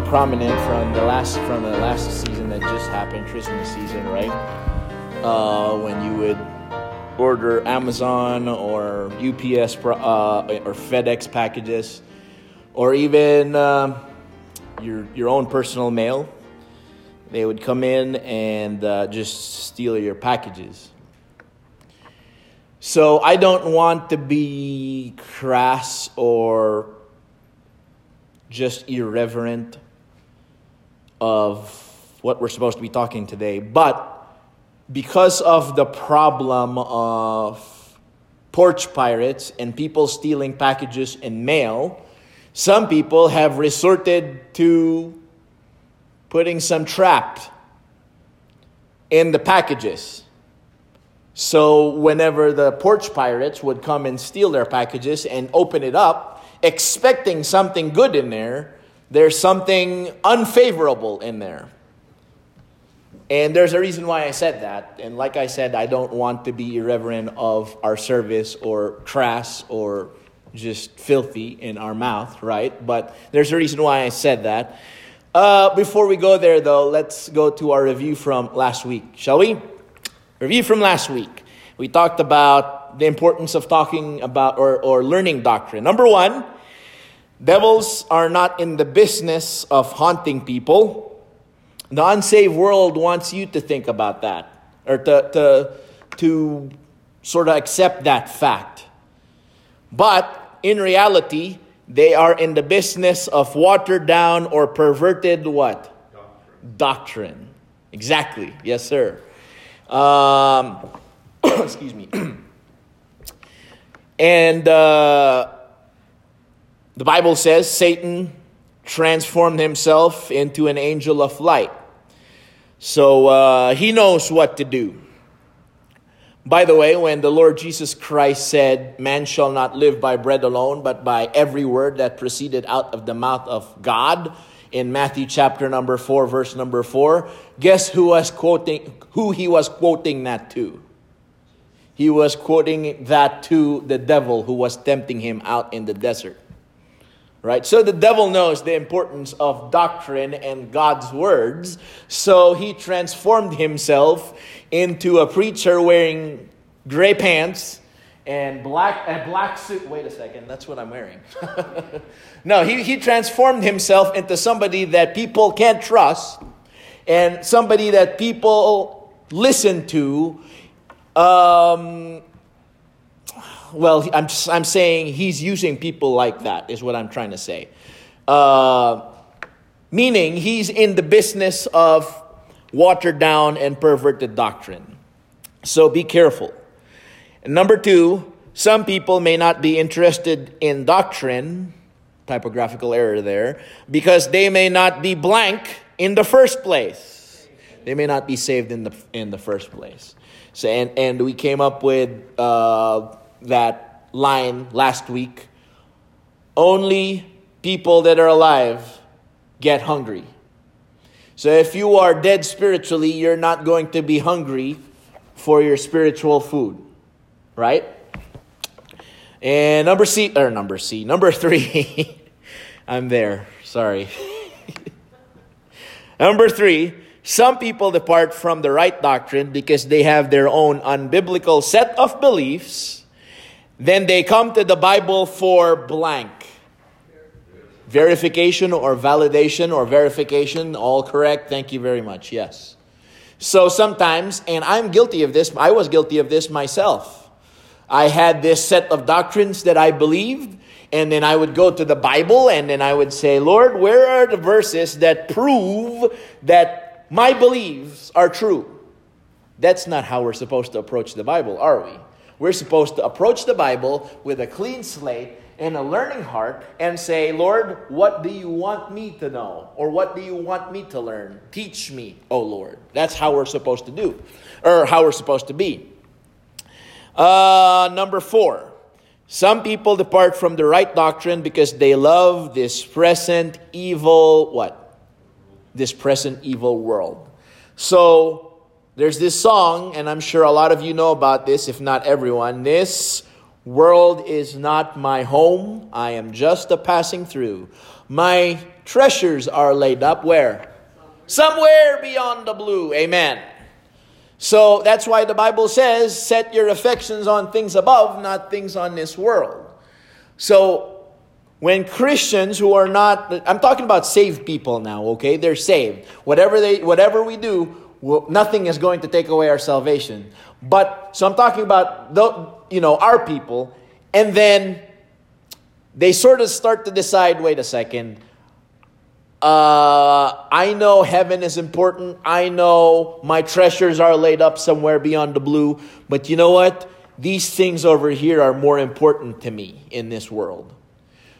really prominent from the last season that just happened, Christmas season, right? When you would order Amazon or UPS or FedEx packages, or even your own personal mail, they would come in and just steal your packages. So I don't want to be crass or just irreverent of what we're supposed to be talking today. But because of the problem of porch pirates and people stealing packages and mail, some people have resorted to putting some trap in the packages. So whenever the porch pirates would come and steal their packages and open it up, expecting something good in there, there's something unfavorable in there. And there's a reason why I said that. And like I said, I don't want to be irreverent of our service or crass or just filthy in our mouth, right? But there's a reason why I said that. Before we go there, though, let's go to our review from last week, shall we? Review from last week. We talked about the importance of talking about or learning doctrine. Number one, devils are not in the business of haunting people. The unsaved world wants you to think about that, or to sort of accept that fact. But in reality, they are in the business of watered down or perverted what? Doctrine. Exactly. Yes, sir. Excuse me. And the Bible says Satan transformed himself into an angel of light. So he knows what to do. By the way, when the Lord Jesus Christ said, "Man shall not live by bread alone, but by every word that proceeded out of the mouth of God," in Matthew chapter number 4, verse number 4, guess who he was quoting that to? He was quoting that to the devil who was tempting him out in the desert. Right, so the devil knows the importance of doctrine and God's words, so he transformed himself into a preacher wearing gray pants and a black suit. Wait a second, that's what I'm wearing. No, he transformed himself into somebody that people can't trust and somebody that people listen to. Well, I'm saying he's using people like that is what I'm trying to say. Meaning he's in the business of watered down and perverted doctrine. So be careful. And number two, some people may not be interested in doctrine, typographical error there, because they may not be blank in the first place. They may not be saved in the first place. So, and we came up with that line last week: only people that are alive get hungry. So if you are dead spiritually, you're not going to be hungry for your spiritual food, right? And number three, I'm there, sorry. Number three, some people depart from the right doctrine because they have their own unbiblical set of beliefs. Then they come to the Bible for blank. Verification or validation or verification. All correct. Thank you very much. Yes. So sometimes, and I'm guilty of this. I was guilty of this myself. I had this set of doctrines that I believed. And then I would go to the Bible and then I would say, "Lord, where are the verses that prove that my beliefs are true?" That's not how we're supposed to approach the Bible, are we? We're supposed to approach the Bible with a clean slate and a learning heart and say, "Lord, what do you want me to know? Or what do you want me to learn? Teach me, oh Lord." That's how we're supposed to do, or how we're supposed to be. Number four, some people depart from the right doctrine because they love this present evil, what? This present evil world. So there's this song, and I'm sure a lot of you know about this, if not everyone. This World is not my home. I am just a passing through. My treasures are laid up where? Somewhere beyond the blue. Amen. So that's why the Bible says, set your affections on things above, not things on this world. So when Christians who are not, I'm talking about saved people now, okay? They're saved. Whatever we do, nothing is going to take away our salvation. But, so I'm talking about, our people, and then they sort of start to decide, wait a second, I know heaven is important. I know my treasures are laid up somewhere beyond the blue. But you know what? These things over here are more important to me in this world.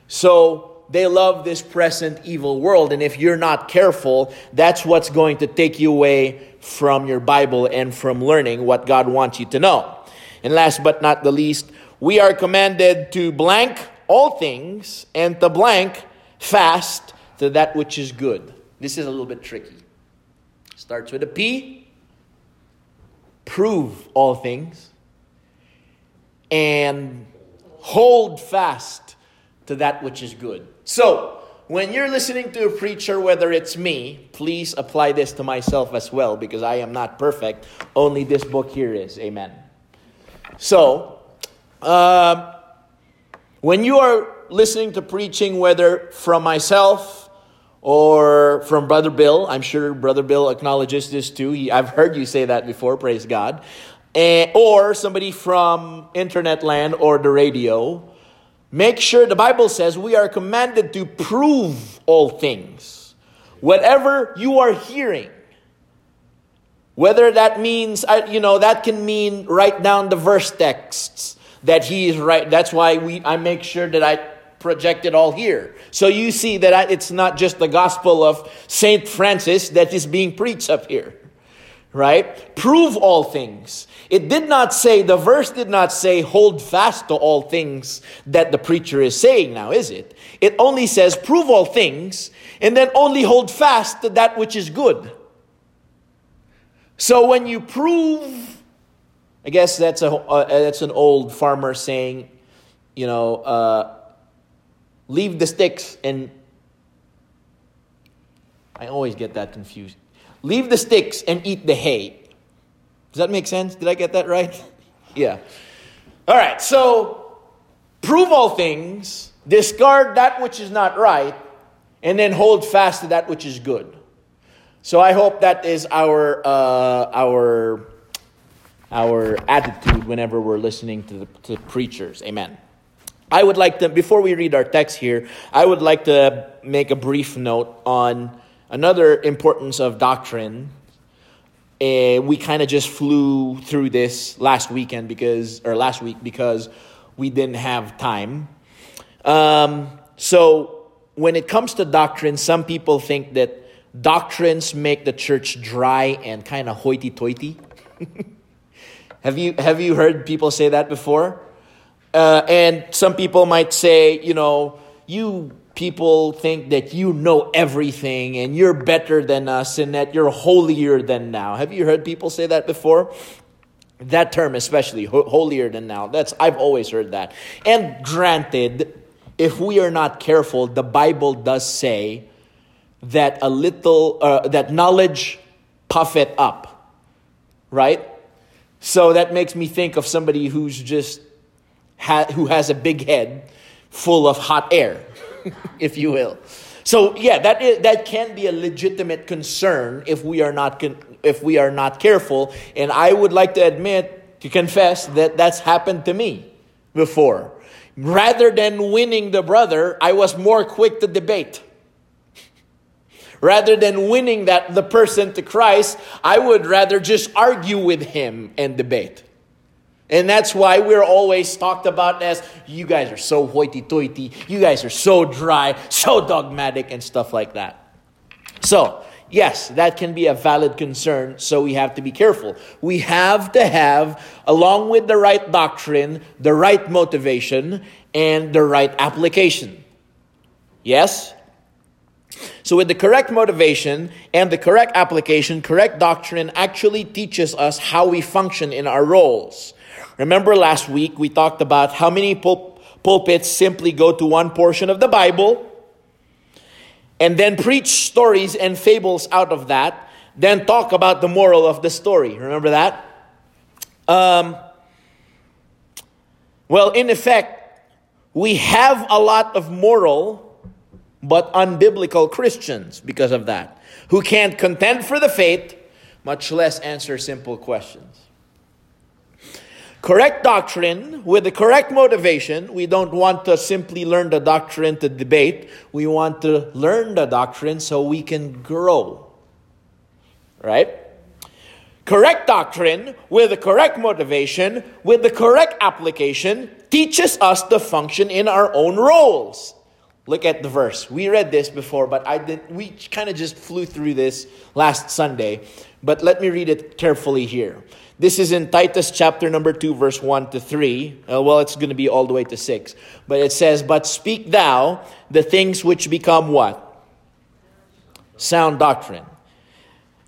So they love this present evil world. And if you're not careful, that's what's going to take you away from your Bible and from learning what God wants you to know. And last but not the least, we are commanded to blank all things and to blank fast to that which is good. This is a little bit tricky. Starts with a P. Prove all things. And hold fast to that which is good. So, when you're listening to a preacher, whether it's me, please apply this to myself as well, because I am not perfect. Only this book here is. Amen. So, when you are listening to preaching, whether from myself or from Brother Bill. I'm sure Brother Bill acknowledges this too. I've heard you say that before, praise God. Or somebody from internet land or the radio. Make sure the Bible says we are commanded to prove all things. Whatever you are hearing. Whether that means, that can mean write down the verse texts that he is right. That's why I make sure that I project it all here. So you see that it's not just the gospel of St. Francis that is being preached up here, right? Prove all things. The verse did not say hold fast to all things that the preacher is saying now, is it? It only says prove all things and then only hold fast to that which is good. So when you prove, I guess that's an old farmer saying, leave the sticks and... I always get that confused. Leave the sticks and eat the hay. Does that make sense? Did I get that right? Yeah. All right, so prove all things, discard that which is not right, and then hold fast to that which is good. So I hope that is our attitude whenever we're listening to preachers. Amen. I would like to, before we read our text here, I would like to make a brief note on another importance of doctrine. We kind of just flew through this last week because we didn't have time. So when it comes to doctrine, some people think that doctrines make the church dry and kind of hoity-toity. Have you heard people say that before? And some people might say, you people think that you know everything and you're better than us and that you're holier than now. Have you heard people say that before? That term especially, holier than now. I've always heard that. And granted, if we are not careful, the Bible does say that that knowledge puffeth up, right? So that makes me think of somebody who's just who has a big head full of hot air, if you will. So yeah, that can be a legitimate concern if we are not careful. And I would like to confess that that's happened to me before. Rather than winning the brother, I was more quick to debate. Rather than winning the person to Christ, I would rather just argue with him and debate. And that's why we're always talked about as, you guys are so hoity-toity, you guys are so dry, so dogmatic, and stuff like that. So, yes, that can be a valid concern, so we have to be careful. We have to have, along with the right doctrine, the right motivation, and the right application. Yes? So with the correct motivation and the correct application, correct doctrine actually teaches us how we function in our roles. Remember last week we talked about how many pulpits simply go to one portion of the Bible and then preach stories and fables out of that, then talk about the moral of the story. Remember that? Well, in effect, we have a lot of moral but unbiblical Christians because of that, who can't contend for the faith, much less answer simple questions. Correct doctrine with the correct motivation. We don't want to simply learn the doctrine to debate. We want to learn the doctrine so we can grow. Right? Correct doctrine with the correct motivation, with the correct application, teaches us to function in our own roles. Look at the verse. We read this before, but we kind of just flew through this last Sunday. But let me read it carefully here. This is in Titus chapter number 2, verse 1 to 3. Well, it's going to be all the way to 6. But it says, "But speak thou the things which become" what? "Sound doctrine.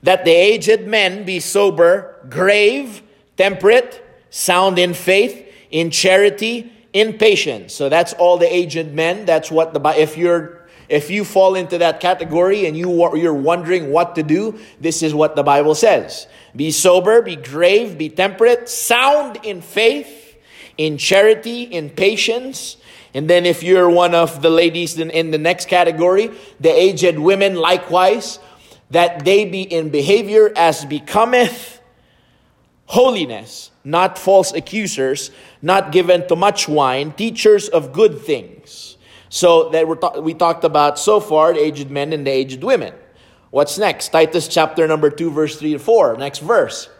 That the aged men be sober, grave, temperate, sound in faith, in charity, in patience." So that's all the aged men. That's what if you fall into that category and you're wondering what to do, this is what the Bible says. Be sober, be grave, be temperate, sound in faith, in charity, in patience. And then if you're one of the ladies in the next category, the aged women likewise, that they be in behavior as becometh holiness, not false accusers, not given to much wine, teachers of good things. So that we talked about so far, the aged men and the aged women. What's next? Titus chapter number 2, verse 3 to 4. Next verse.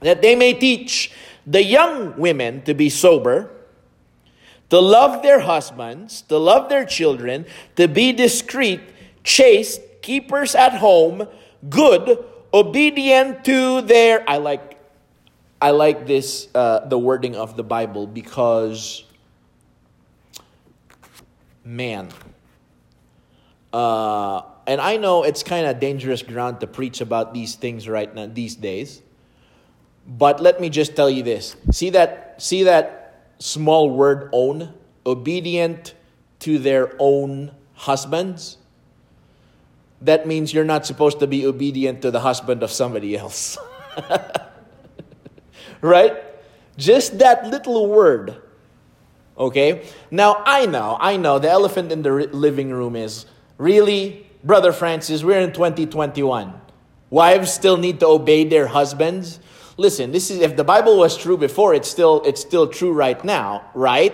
"That they may teach the young women to be sober, to love their husbands, to love their children, to be discreet, chaste, keepers at home, good, obedient to their..." I like this, the wording of the Bible, because, man, and I know it's kind of dangerous ground to preach about these things right now, these days, but let me just tell you this. See that small word "own," obedient to their own husbands? That means you're not supposed to be obedient to the husband of somebody else. Right? Just that little word. Okay? Now, I know the elephant in the living room is, really, Brother Francis, we're in 2021. Wives still need to obey their husbands? Listen, this is, if the Bible was true before, it's still true right now, right?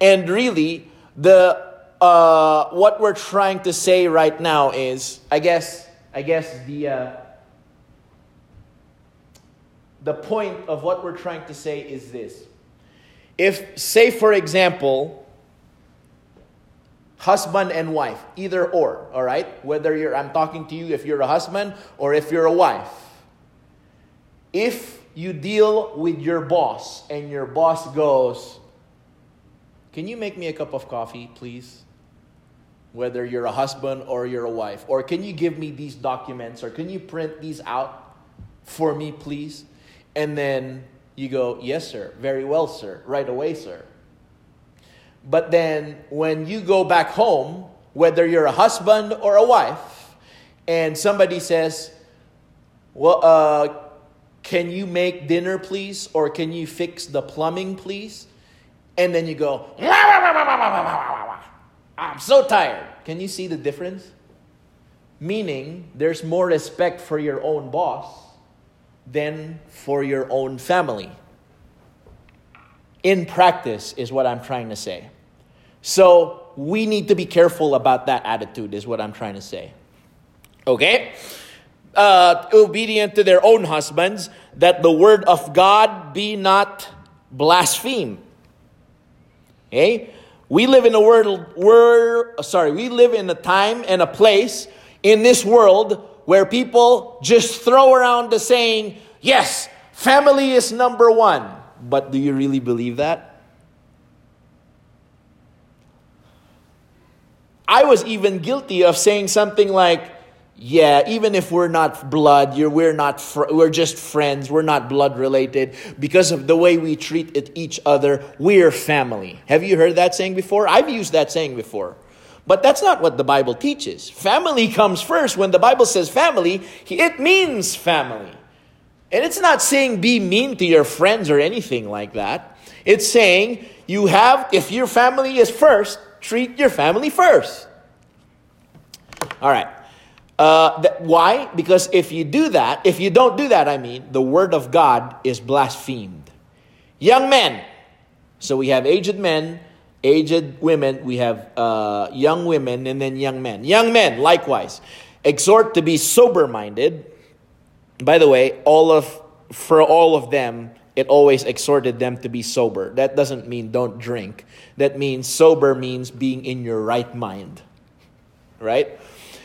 And really, what we're trying to say right now is, the point of what we're trying to say is this. If, say for example, husband and wife, either or, all right? Whether I'm talking to you if you're a husband or if you're a wife. If you deal with your boss and your boss goes, "Can you make me a cup of coffee, please?" Whether you're a husband or you're a wife. Or, "Can you give me these documents, or can you print these out for me, please?" And then you go, "Yes, sir. Very well, sir. Right away, sir." But then when you go back home, whether you're a husband or a wife, and somebody says, "Well, can you make dinner, please? Or can you fix the plumbing, please?" And then you go, "I'm so tired." Can you see the difference? Meaning there's more respect for your own boss than for your own family. In practice is what I'm trying to say. So we need to be careful about that attitude is what I'm trying to say. Okay? Obedient to their own husbands, that the word of God be not blasphemed. Okay? We live in a we live in a time and a place in this world where people just throw around the saying, "Yes, family is number one." But do you really believe that? I was even guilty of saying something like, yeah, even if we're not blood, we're just friends, we're not blood related. Because of the way we treat each other, we're family. Have you heard that saying before? I've used that saying before. But that's not what the Bible teaches. Family comes first. When the Bible says family, it means family. And it's not saying be mean to your friends or anything like that. It's saying if your family is first, treat your family first. All right. Why? Because if you don't do that, the word of God is blasphemed. Young men. So we have aged men, aged women, we have young women, and then young men. Young men, likewise, exhort to be sober-minded. By the way, for all of them, it always exhorted them to be sober. That doesn't mean don't drink. That means sober means being in your right mind, right?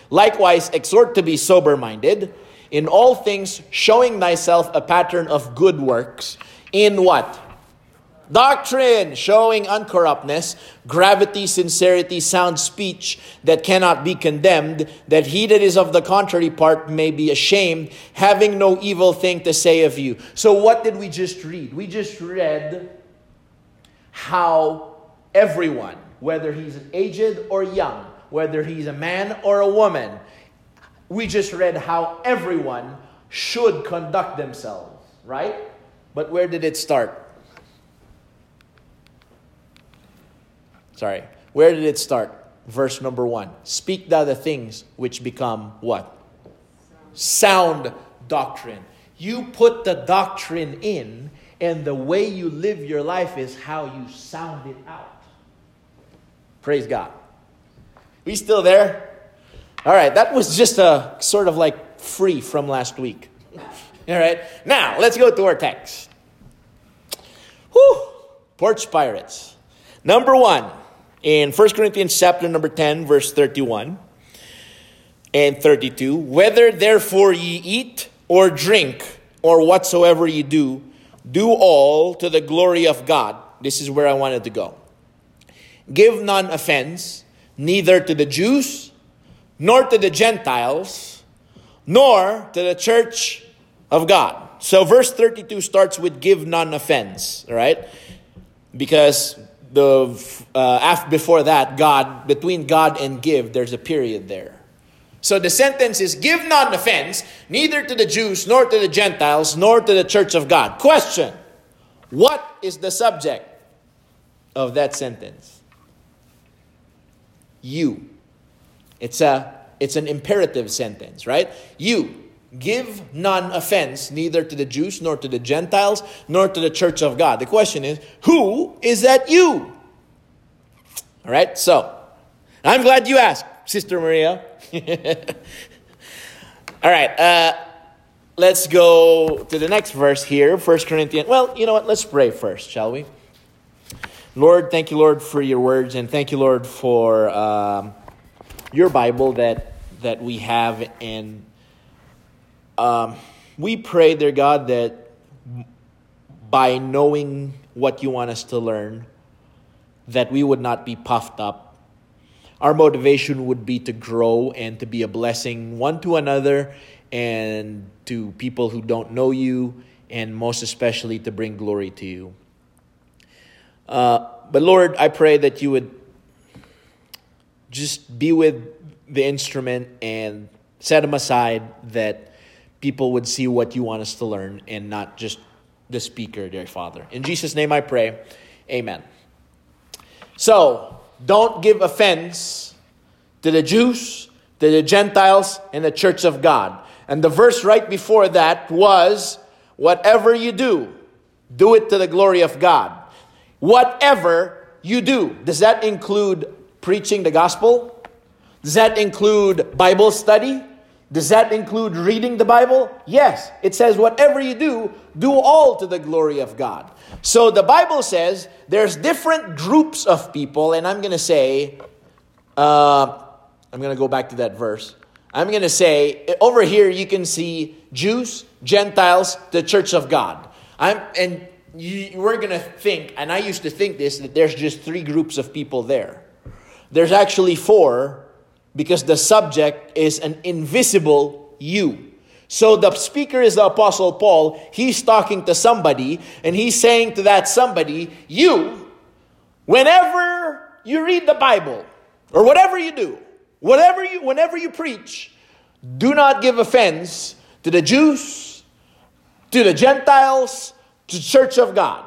Likewise, exhort to be sober-minded. In all things, showing thyself a pattern of good works. In what? Doctrine, showing uncorruptness, gravity, sincerity, sound speech that cannot be condemned, that he that is of the contrary part may be ashamed, having no evil thing to say of you. So what did we just read? We just read how everyone, whether he's aged or young, whether he's a man or a woman, we just read how everyone should conduct themselves, right? But where did it start? Where did it start? Verse number 1. Speak thou the things which become what? Sound doctrine. You put the doctrine in, and the way you live your life is how you sound it out. Praise God. We still there? All right, that was just a sort of like free from last week. All right, now let's go to our text. Porch pirates. Number 1. In 1 Corinthians chapter number 10, verse 31 and 32, whether therefore ye eat or drink or whatsoever ye do, do all to the glory of God. This is where I wanted to go. Give none offense, neither to the Jews, nor to the Gentiles, nor to the church of God. So verse 32 starts with give none offense, all right? Because before that, between God and give, there's a period there. So the sentence is, give none offense, neither to the Jews, nor to the Gentiles, nor to the church of God. Question, what is the subject of that sentence? You. It's an imperative sentence, right? You. Give none offense, neither to the Jews, nor to the Gentiles, nor to the church of God. The question is, who is that you? All right, so I'm glad you asked, Sister Maria. All right, let's go to the next verse here, 1 Corinthians. Well, you know what? Let's pray first, shall we? Lord, thank you, Lord, for your words, and thank you, Lord, for your Bible that we have in. We pray, dear God, that by knowing what you want us to learn, that we would not be puffed up. Our motivation would be to grow and to be a blessing one to another and to people who don't know you, and most especially to bring glory to you. But Lord, I pray that you would just be with the instrument and set them aside, that people would see what you want us to learn and not just the speaker, dear Father. In Jesus' name I pray. Amen. So, don't give offense to the Jews, to the Gentiles, and the church of God. And the verse right before that was, whatever you do, do it to the glory of God. Whatever you do. Does that include preaching the gospel? Does that include Bible study? Does that include reading the Bible? Yes. It says, whatever you do, do all to the glory of God. So the Bible says there's different groups of people. And I'm going to say, I'm going to go back to that verse. I'm going to say, over here you can see Jews, Gentiles, the church of God. We're going to think, and I used to think this, that there's just 3 groups of people there. There's actually 4 because the subject is an invisible you. So the speaker is the Apostle Paul. He's talking to somebody, and he's saying to that somebody, you, whenever you read the Bible, or whatever you do, whenever you preach, do not give offense to the Jews, to the Gentiles, to the Church of God.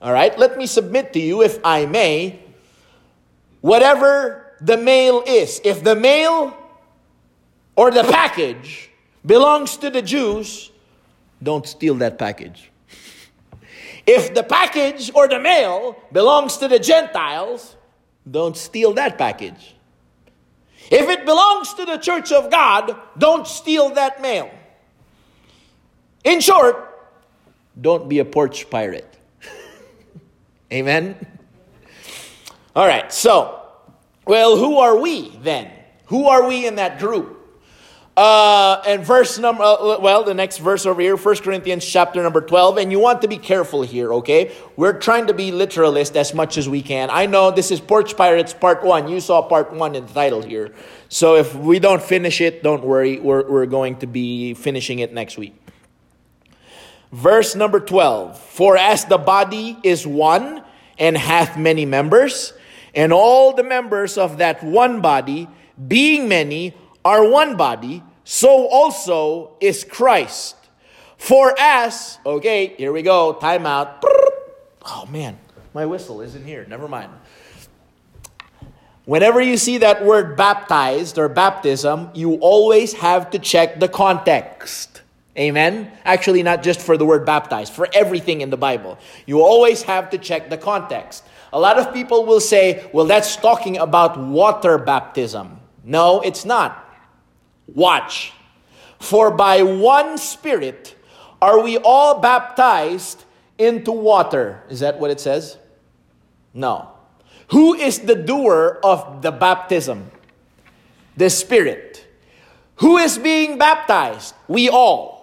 All right, let me submit to you, if I may, whatever the mail is. If the mail or the package belongs to the Jews, don't steal that package. If the package or the mail belongs to the Gentiles, don't steal that package. If it belongs to the Church of God, don't steal that mail. In short, don't be a porch pirate. Amen? All right, so, well, who are we then? Who are we in that group? And verse number, the next verse over here, 1 Corinthians chapter number 12. And you want to be careful here, okay? We're trying to be literalist as much as we can. I know this is Porch Pirates Part 1. You saw Part 1 in the title here. So if we don't finish it, don't worry. We're going to be finishing it next week. Verse number 12. For as the body is one and hath many members, and all the members of that one body, being many, are one body, so also is Christ. For as, okay, here we go, time out. Oh man, my whistle isn't here, never mind. Whenever you see that word baptized or baptism, you always have to check the context. Amen? Actually, not just for the word baptized, for everything in the Bible. You always have to check the context. A lot of people will say, well, that's talking about water baptism. No, it's not. Watch. For by one Spirit are we all baptized into water. Is that what it says? No. Who is the doer of the baptism? The Spirit. Who is being baptized? We all.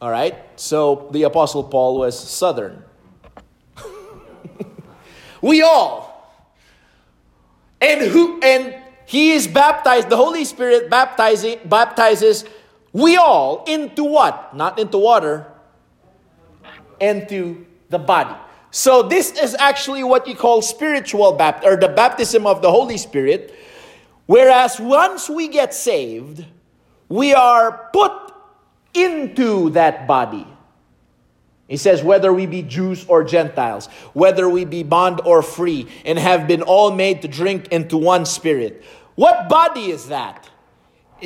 All right? So the Apostle Paul was Southern. We all. He is baptized, the Holy Spirit baptizes we all into what? Not into water, into the body. So this is actually what you call spiritual baptism, or the baptism of the Holy Spirit. Whereas once we get saved, we are put into that body. He says, whether we be Jews or Gentiles, whether we be bond or free, and have been all made to drink into one Spirit. What body is that?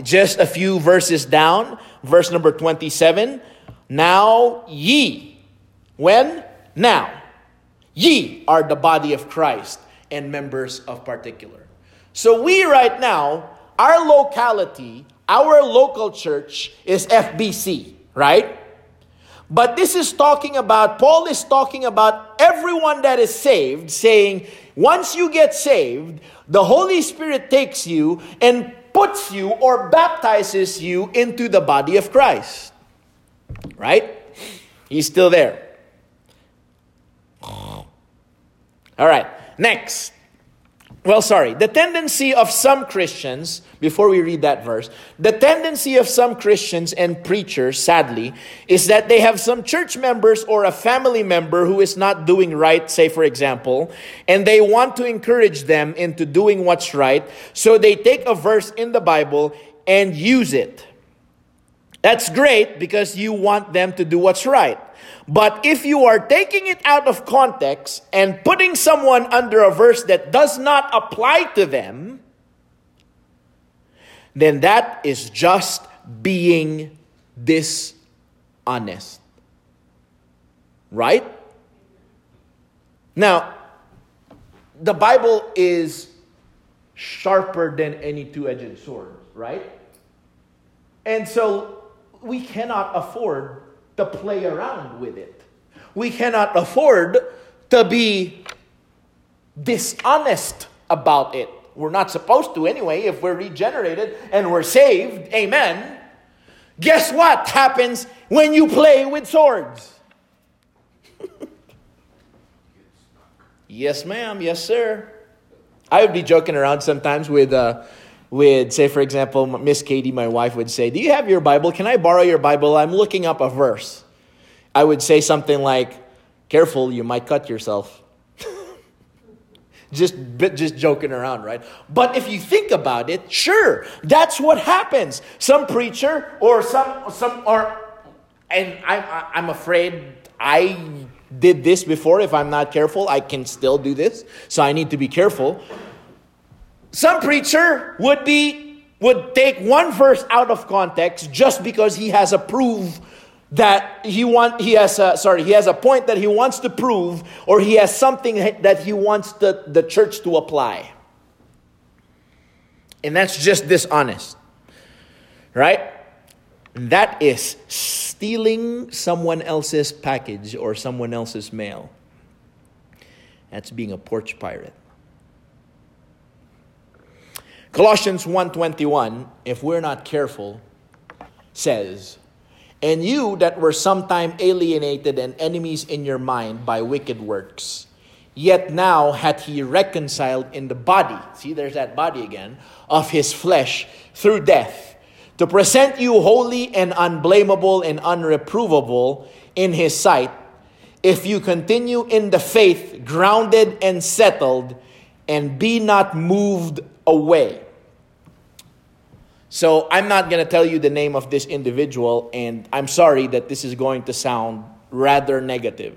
Just a few verses down, verse number 27. Now ye, when? Now, ye are the body of Christ and members of particular. So we right now, our locality, our local church is FBC, right? But this is talking about, Paul is talking about everyone that is saved, saying, once you get saved, the Holy Spirit takes you and puts you or baptizes you into the body of Christ. Right? He's still there. All right, next. Well, sorry. The tendency of some Christians, before we read that verse, the tendency of some Christians and preachers, sadly, is that they have some church members or a family member who is not doing right, say for example, and they want to encourage them into doing what's right, so they take a verse in the Bible and use it. That's great because you want them to do what's right. But if you are taking it out of context and putting someone under a verse that does not apply to them, then that is just being dishonest. Right? Now, the Bible is sharper than any two-edged sword, right? And so we cannot afford to play around with it. We cannot afford to be dishonest about it. We're not supposed to anyway if we're regenerated and we're saved. Amen. Guess what happens when you play with swords? Yes, ma'am. Yes, sir. I would be joking around sometimes with say, for example, Miss Katie, my wife, would say, "Do you have your Bible? Can I borrow your Bible? I'm looking up a verse." I would say something like, "Careful, you might cut yourself." Just joking around, right? But if you think about it, sure, that's what happens. Some preacher or and I'm afraid I did this before. If I'm not careful, I can still do this. So I need to be careful. Some preacher would take one verse out of context just because he has a proof that he has a point that he wants to prove, or he has something that he wants the church to apply. And that's just dishonest, right? That is stealing someone else's package or someone else's mail. That's being a porch pirate. Colossians 1:21, if we're not careful, says, "And you that were sometime alienated and enemies in your mind by wicked works, yet now hath he reconciled in the body," see, there's that body again, "of his flesh through death, to present you holy and unblameable and unreprovable in his sight, if you continue in the faith, grounded and settled, and be not moved away." So I'm not going to tell you the name of this individual, and I'm sorry that this is going to sound rather negative.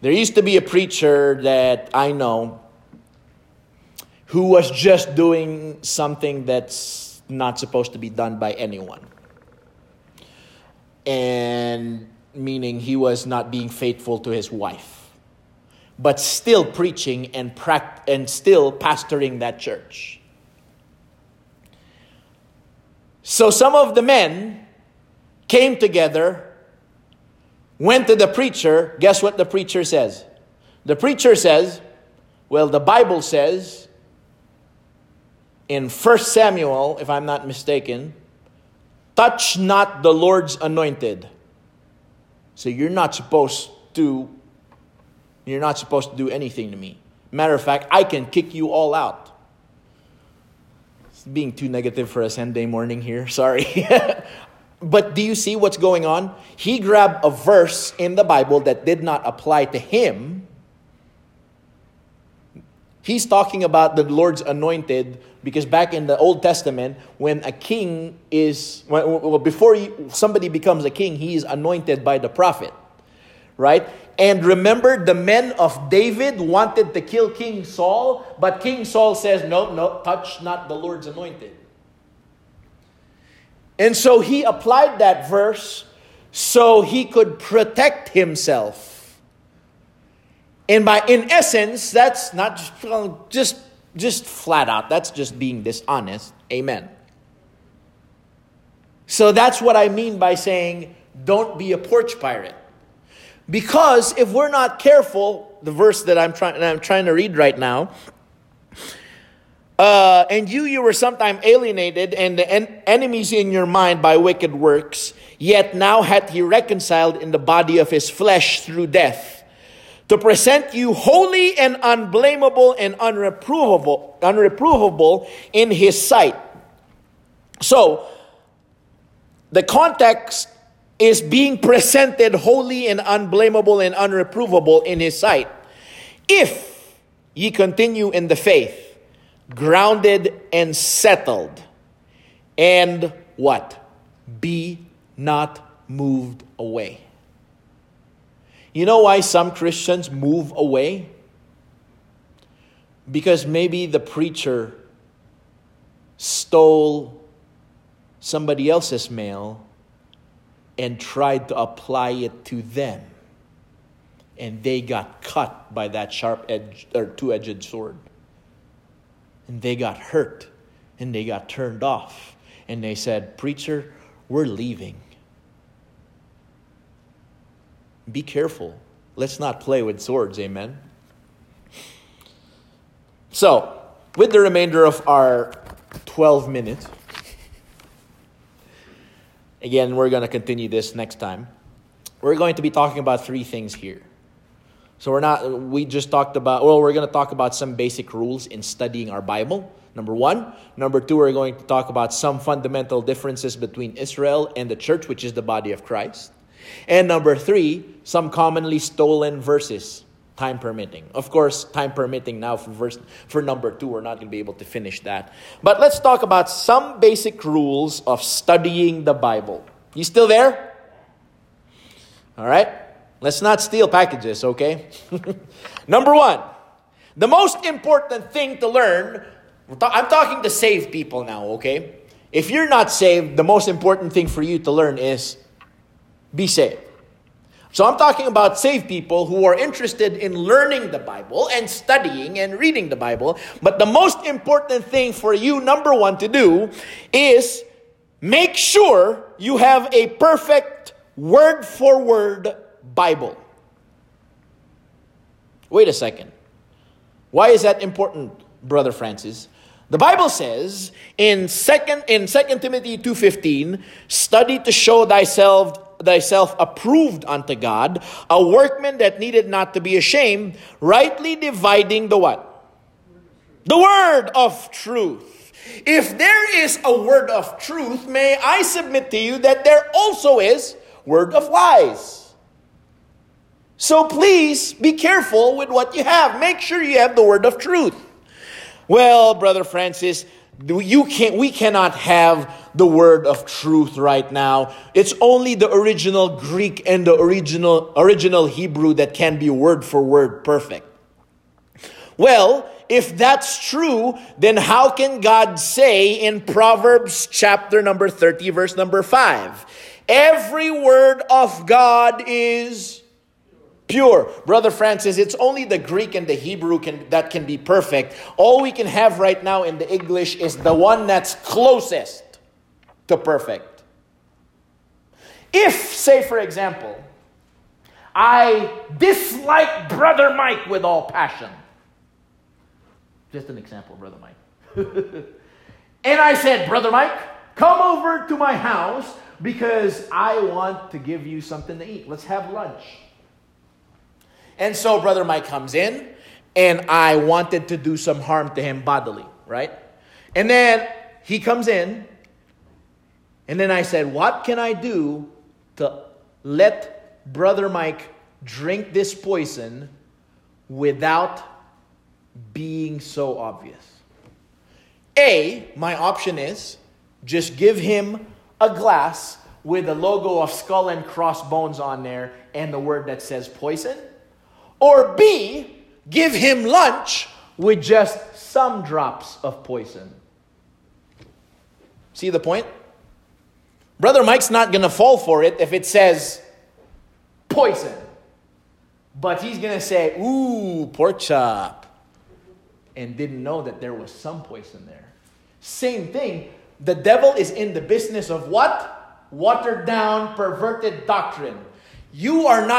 There used to be a preacher that I know who was just doing something that's not supposed to be done by anyone. And meaning he was not being faithful to his wife, but still preaching and still pastoring that church. So some of the men came together, went to the preacher. Guess what the preacher says? The preacher says, "Well, the Bible says in 1 Samuel, if I'm not mistaken, touch not the Lord's anointed. So you're not supposed to do anything to me. Matter of fact, I can kick you all out." It's being too negative for a Sunday morning here, sorry. But do you see what's going on? He grabbed a verse in the Bible that did not apply to him. He's talking about the Lord's anointed, because back in the Old Testament, when a king somebody becomes a king, he is anointed by the prophet, right? And remember, the men of David wanted to kill King Saul, but King Saul says, no, touch not the Lord's anointed. And so he applied that verse so he could protect himself. And in essence, that's not just flat out. That's just being dishonest. Amen. So that's what I mean by saying, don't be a porch pirate. Because if we're not careful, the verse that I'm trying to read right now, "And you were sometime alienated and enemies in your mind by wicked works, yet now hath he reconciled in the body of his flesh through death, to present you holy and unblameable and unreprovable in his sight." So, the context is being presented holy and unblameable and unreprovable in his sight, if ye continue in the faith, grounded and settled, and what? Be not moved away. You know why some Christians move away? Because maybe the preacher stole somebody else's mail and tried to apply it to them, and they got cut by that sharp edge or two-edged sword. And they got hurt, and they got turned off, and they said, "Preacher, we're leaving." Be careful. Let's not play with swords. Amen. So, with the remainder of our 12 minutes, again, we're going to continue this next time. We're going to be talking about three things here. So we just talked about, well, we're going to talk about some basic rules in studying our Bible, number one. Number two, we're going to talk about some fundamental differences between Israel and the church, which is the body of Christ. And number three, some commonly stolen verses, time permitting. Of course, time permitting now for number two, we're not going to be able to finish that. But let's talk about some basic rules of studying the Bible. You still there? All right. Let's not steal packages, okay? Number one, the most important thing to learn, I'm talking to saved people now, okay? If you're not saved, the most important thing for you to learn is be saved. So I'm talking about saved people who are interested in learning the Bible and studying and reading the Bible. But the most important thing for you, number one, to do is make sure you have a perfect word-for-word Bible. Wait a second. Why is that important, Brother Francis? The Bible says in 2 Timothy 2:15, study to show thyself approved unto God, a workman that needed not to be ashamed, rightly dividing the what? The word of truth. If there is a word of truth, may I submit to you that there also is word of lies. So please be careful with what you have. Make sure you have the word of truth. Well, Brother Francis, we cannot have the word of truth right now. It's only the original Greek and the original Hebrew that can be word for word perfect. Well, if that's true, then how can God say in Proverbs chapter number 30, verse number 5, every word of God is pure. Brother Francis, it's only the Greek and the Hebrew that can be perfect. All we can have right now in the English is the one that's closest to perfect. If, say for example, I dislike Brother Mike with all passion. Just an example, Brother Mike. And I said, Brother Mike, come over to my house because I want to give you something to eat. Let's have lunch. And so Brother Mike comes in, and I wanted to do some harm to him bodily, right? And then he comes in, and then I said, what can I do to let Brother Mike drink this poison without being so obvious? A, my option is just give him a glass with the logo of skull and crossbones on there and the word that says poison. Or B, give him lunch with just some drops of poison. See the point? Brother Mike's not going to fall for it if it says poison. But he's going to say, ooh, pork chop. And didn't know that there was some poison there. Same thing. The devil is in the business of what? Watered down, perverted doctrine. You and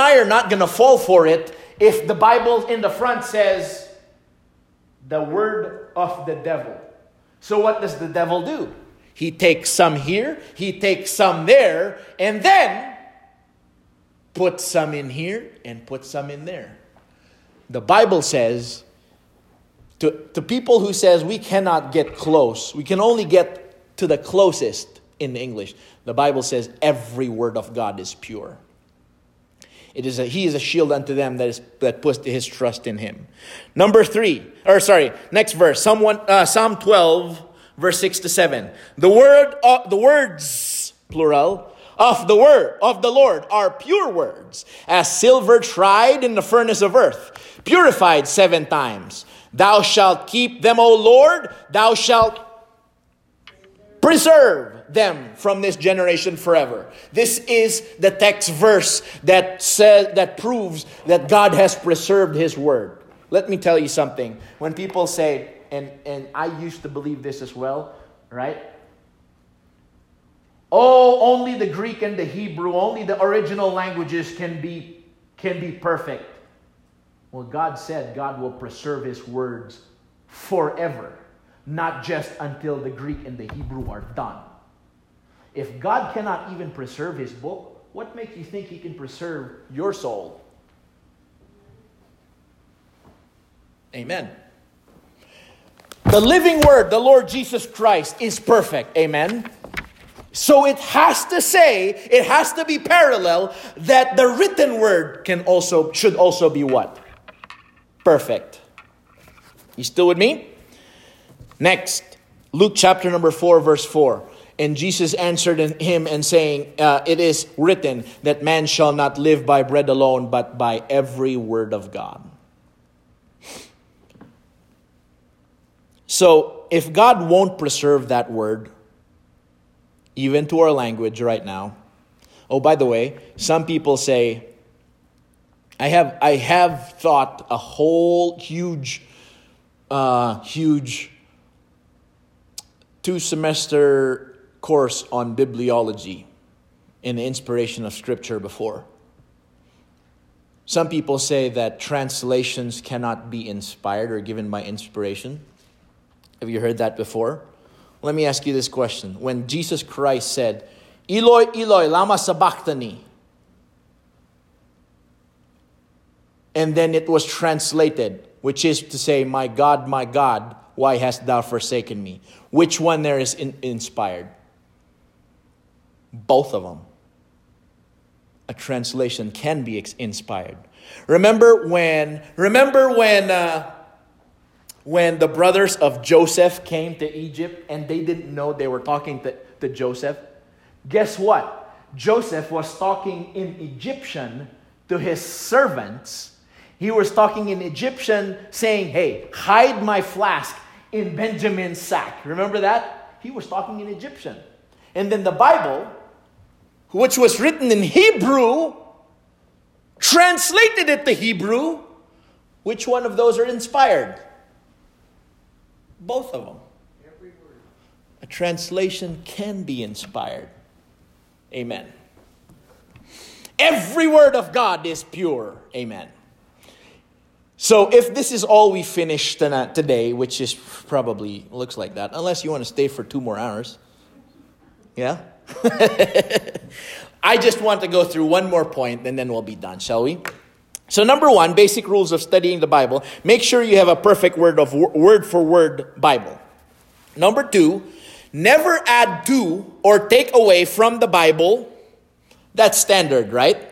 I are not going to fall for it if the Bible in the front says the word of the devil. So what does the devil do? He takes some here, he takes some there, and then puts some in here and puts some in there. The Bible says to people who says we cannot get close, we can only get to the closest in the English. The Bible says every word of God is pure. He is a shield unto them that puts his trust in him. Next verse. Psalm 12, verse 6-7. The words, plural, of the Lord are pure words, as silver tried in the furnace of earth, purified 7 times. Thou shalt keep them, O Lord, thou shalt preserve them from this generation forever. This is the text verse that proves that God has preserved his word. Let me tell you something. When people say, and I used to believe this as well, right? Oh, only the Greek and the Hebrew, only the original languages can be perfect. Well, God said God will preserve his words forever. Not just until the Greek and the Hebrew are done. If God cannot even preserve his book, what makes you think he can preserve your soul? Amen. The living word, the Lord Jesus Christ, is perfect. Amen. So it has to say, it has to be parallel that the written word can also, should also be what? Perfect. You still with me? Next, Luke chapter number 4, verse 4. And Jesus answered him and saying, it is written that man shall not live by bread alone, but by every word of God. So if God won't preserve that word, even to our language right now. Oh, by the way, some people say, I have thought a whole huge 2-semester course on bibliology and the inspiration of Scripture before. Some people say that translations cannot be inspired or given by inspiration. Have you heard that before? Let me ask you this question. When Jesus Christ said, Eloi, Eloi, lama sabachthani, and then it was translated, which is to say, my God, why hast thou forsaken me? Which one there is inspired? Both of them. A translation can be inspired. Remember when the brothers of Joseph came to Egypt and they didn't know they were talking to Joseph, guess what? Joseph was talking in Egyptian to his servants. He was talking in Egyptian saying, hey, hide my flask in Benjamin's sack. Remember that? He was talking in Egyptian. And then the Bible, which was written in Hebrew, translated it to Hebrew. Which one of those are inspired? Both of them. Every word. A translation can be inspired. Amen. Every word of God is pure. Amen. So if this is all we finish today, which is probably looks like that, unless you want to stay for 2 more hours. Yeah? I just want to go through one more point and then we'll be done, shall we? So number one, basic rules of studying the Bible. Make sure you have a perfect word-for-word Bible. Number two, never add to or take away from the Bible. That's standard, right?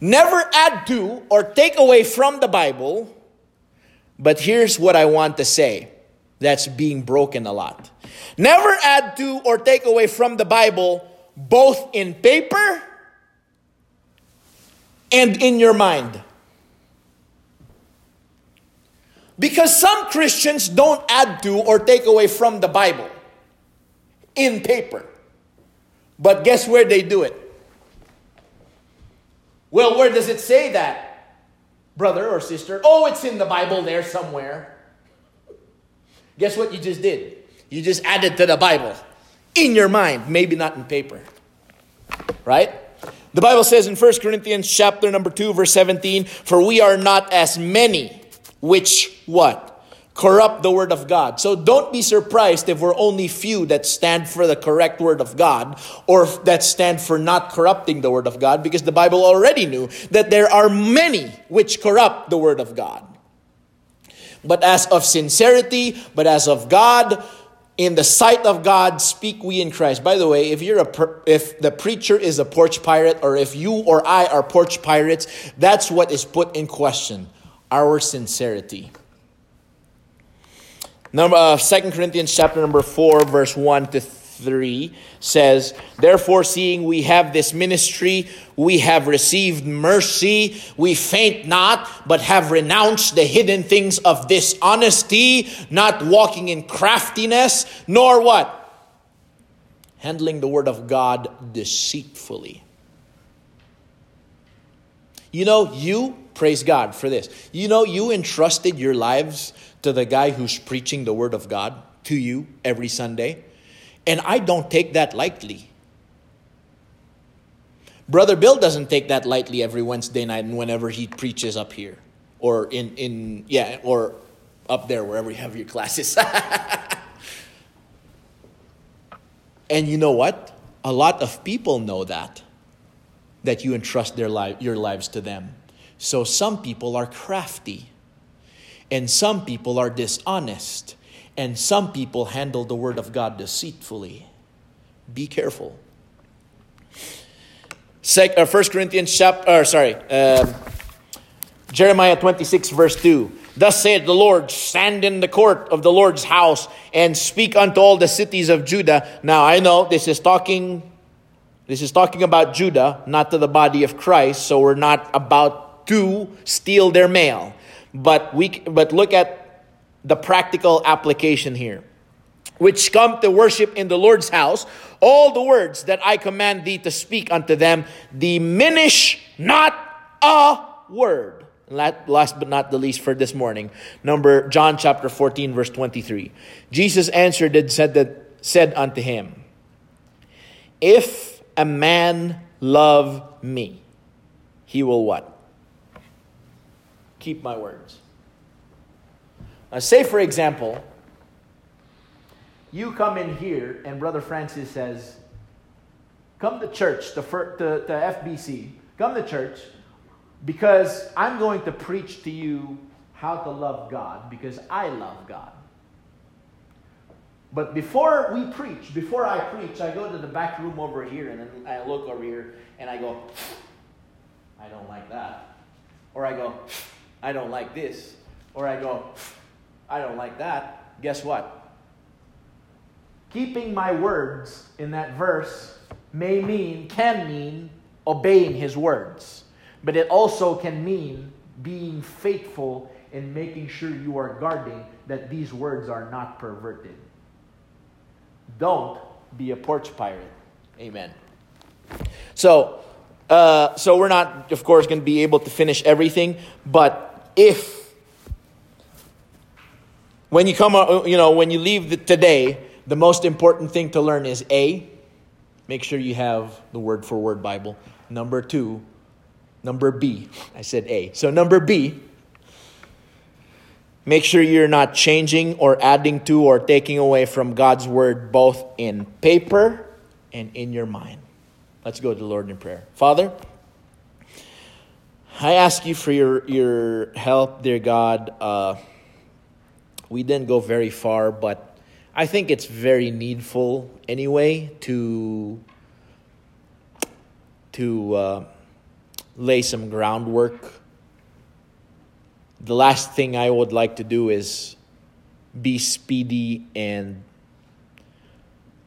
Never add to or take away from the Bible. But here's what I want to say. That's being broken a lot. Never add to or take away from the Bible, both in paper and in your mind. Because some Christians don't add to or take away from the Bible in paper. But guess where they do it? Well, where does it say that, brother or sister? Oh, it's in the Bible there somewhere. Guess what you just did? You just added to the Bible in your mind, maybe not in paper. Right? The Bible says in 1 Corinthians chapter number 2, verse 17, for we are not as many which what? Corrupt the word of God. So don't be surprised if we're only few that stand for the correct word of God or that stand for not corrupting the word of God, because the Bible already knew that there are many which corrupt the word of God. But as of sincerity, but as of God, in the sight of God, speak we in Christ. By the way, if the preacher is a porch pirate, or if you or I are porch pirates, that's what is put in question. Our sincerity. 2 Corinthians chapter number 4, verse 1-3 says, therefore, seeing we have this ministry, we have received mercy, we faint not, but have renounced the hidden things of dishonesty, not walking in craftiness, nor what? Handling the word of God deceitfully. Praise God for this. You entrusted your lives to the guy who's preaching the word of God to you every Sunday. And I don't take that lightly. Brother Bill doesn't take that lightly every Wednesday night and whenever he preaches up here or or up there wherever you have your classes. And you know what? A lot of people know that you entrust your lives to them. So some people are crafty. And some people are dishonest. And some people handle the word of God deceitfully. Be careful. 1 Corinthians, Jeremiah 26, verse 2. Thus saith the Lord, stand in the court of the Lord's house and speak unto all the cities of Judah. Now I know this is talking about Judah, not to the body of Christ. So we're not about to steal their mail. But look at the practical application here. Which come to worship in the Lord's house, all the words that I command thee to speak unto them, diminish not a word. Last but not the least for this morning, John chapter 14, verse 23. Jesus answered and said unto him, if a man love me, he will what? Keep my words. Now say, for example, you come in here and Brother Francis says, come to church, to FBC, come to church, because I'm going to preach to you how to love God, because I love God. But before I preach, I go to the back room over here, and then I look over here, and I go, I don't like that. Or I go, I don't like this. Or I go, I don't like that. Guess what? Keeping my words in that verse can mean obeying his words. But it also can mean being faithful in making sure you are guarding that these words are not perverted. Don't be a porch pirate. Amen. So we're not, of course, going to be able to finish everything. But when you leave today, the most important thing to learn is A, make sure you have the word for word Bible. Number B, I said A. So number B, make sure you're not changing or adding to or taking away from God's word, both in paper and in your mind. Let's go to the Lord in prayer. Father, I ask you for your help, dear God. We didn't go very far, but I think it's very needful anyway to lay some groundwork. The last thing I would like to do is be speedy and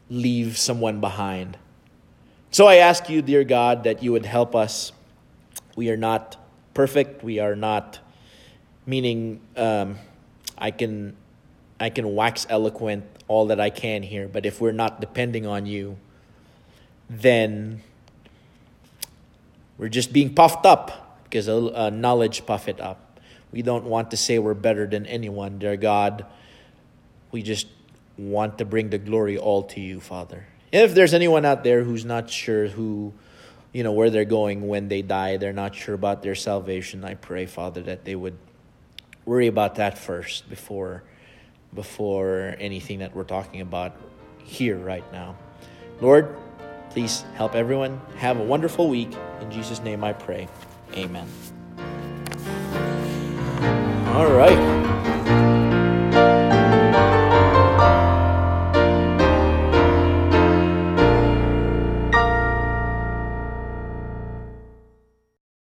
leave someone behind. So I ask you, dear God, that you would help us. We are not perfect. We are not, meaning I can wax eloquent all that I can here, but if we're not depending on you, then we're just being puffed up, because knowledge puff it up. We don't want to say we're better than anyone, dear God. We just want to bring the glory all to you, Father. And if there's anyone out there who's not sure where they're going when they die, they're not sure about their salvation, I pray, Father, that they would worry about that first before anything that we're talking about here right now. Lord, please help everyone. Have a wonderful week. In Jesus' name I pray. Amen. All right.